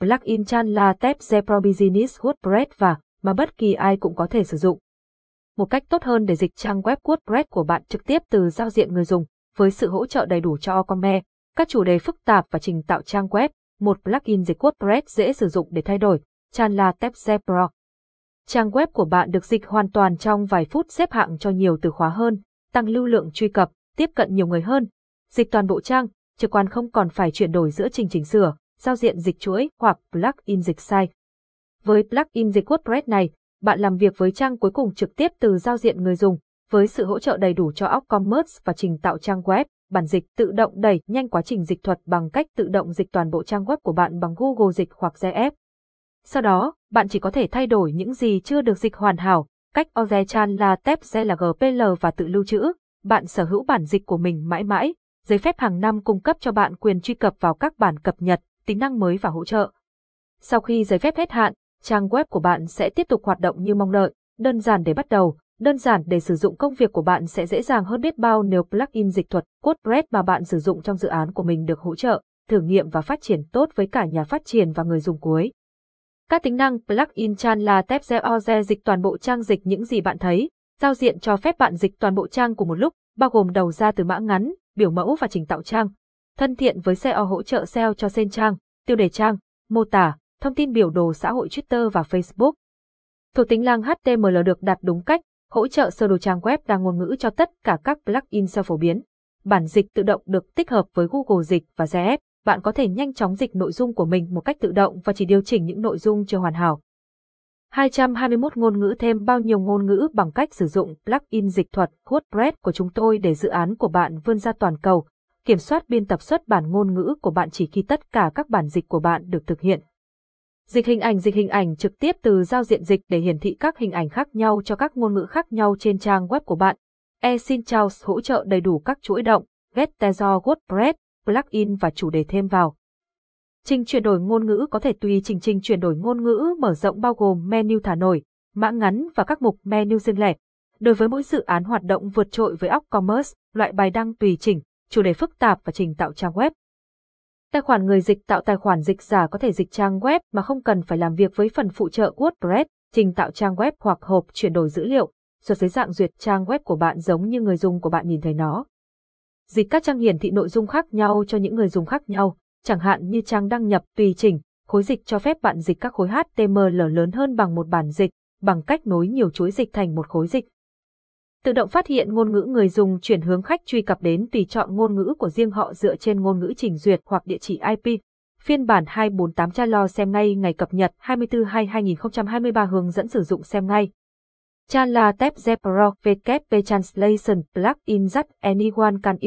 Plugin Chan là tab Zebra Business WordPress và mà bất kỳ ai cũng có thể sử dụng. Một cách tốt hơn để dịch trang web WordPress của bạn trực tiếp từ giao diện người dùng, với sự hỗ trợ đầy đủ cho comment, các chủ đề phức tạp và trình tạo trang web, một plugin dịch WordPress dễ sử dụng để thay đổi, Chan là tab Zebra. Trang web của bạn được dịch hoàn toàn trong vài phút, xếp hạng cho nhiều từ khóa hơn, tăng lưu lượng truy cập, tiếp cận nhiều người hơn. Dịch toàn bộ trang, trực quan không còn phải chuyển đổi giữa trình chỉnh sửa, giao diện dịch chuỗi hoặc plugin dịch site. Với plugin dịch WordPress này, bạn làm việc với trang cuối cùng trực tiếp từ giao diện người dùng, với sự hỗ trợ đầy đủ cho app commerce và trình tạo trang web, bản dịch tự động đẩy nhanh quá trình dịch thuật bằng cách tự động dịch toàn bộ trang web của bạn bằng Google Dịch hoặc ZF. Sau đó, bạn chỉ có thể thay đổi những gì chưa được dịch hoàn hảo, cách OZ Chan là tab Z là GPL và tự lưu trữ, bạn sở hữu bản dịch của mình mãi mãi, giấy phép hàng năm cung cấp cho bạn quyền truy cập vào các bản cập nhật, tính năng mới và hỗ trợ. Sau khi giấy phép hết hạn, trang web của bạn sẽ tiếp tục hoạt động như mong đợi, đơn giản để bắt đầu, đơn giản để sử dụng. Công việc của bạn sẽ dễ dàng hơn biết bao nếu plugin dịch thuật WordPress mà bạn sử dụng trong dự án của mình được hỗ trợ, thử nghiệm và phát triển tốt với cả nhà phát triển và người dùng cuối. Các tính năng plugin Chan là tab ZOZ dịch toàn bộ trang, dịch những gì bạn thấy. Giao diện cho phép bạn dịch toàn bộ trang cùng một lúc, bao gồm đầu ra, từ mã ngắn, biểu mẫu và trình tạo trang. Thân thiện với SEO, hỗ trợ SEO cho tên trang, tiêu đề trang, mô tả, thông tin biểu đồ xã hội Twitter và Facebook. Thuộc tính năng HTML được đặt đúng cách, hỗ trợ sơ đồ trang web đa ngôn ngữ cho tất cả các plugin SEO phổ biến. Bản dịch tự động được tích hợp với Google Dịch và ZF. Bạn có thể nhanh chóng dịch nội dung của mình một cách tự động và chỉ điều chỉnh những nội dung chưa hoàn hảo. 221 ngôn ngữ. Thêm bao nhiêu ngôn ngữ bằng cách sử dụng plugin dịch thuật WordPress của chúng tôi để dự án của bạn vươn ra toàn cầu. Kiểm soát biên tập xuất bản ngôn ngữ của bạn chỉ khi tất cả các bản dịch của bạn được thực hiện. Dịch hình ảnh. Dịch hình ảnh trực tiếp từ giao diện dịch để hiển thị các hình ảnh khác nhau cho các ngôn ngữ khác nhau trên trang web của bạn. eSinchals hỗ trợ đầy đủ các chuỗi động, getter do WordPress, plugin và chủ đề thêm vào. Trình chuyển đổi ngôn ngữ có thể tùy trình chuyển đổi ngôn ngữ mở rộng bao gồm menu thả nổi, mã ngắn và các mục menu riêng lẻ. Đối với mỗi dự án hoạt động vượt trội với app commerce, loại bài đăng tùy chỉnh, chủ đề phức tạp và trình tạo trang web. Tài khoản người dịch tạo. Tài khoản dịch giả có thể dịch trang web mà không cần phải làm việc với phần phụ trợ WordPress, trình tạo trang web hoặc hộp chuyển đổi dữ liệu, rồi dưới dạng duyệt trang web của bạn giống như người dùng của bạn nhìn thấy nó. Dịch các trang, hiển thị nội dung khác nhau cho những người dùng khác nhau, chẳng hạn như trang đăng nhập tùy chỉnh. Khối dịch cho phép bạn dịch các khối HTML lớn hơn bằng một bản dịch, bằng cách nối nhiều chuỗi dịch thành một khối dịch. Tự động phát hiện ngôn ngữ người dùng, chuyển hướng khách truy cập đến tùy chọn ngôn ngữ của riêng họ dựa trên ngôn ngữ trình duyệt hoặc địa chỉ IP. Phiên bản 248. Tra lo xem ngay. Ngày cập nhật 24/2/2023. Hướng dẫn sử dụng xem ngay. Chan là tab Zebra. Translation plugin that anyone can use.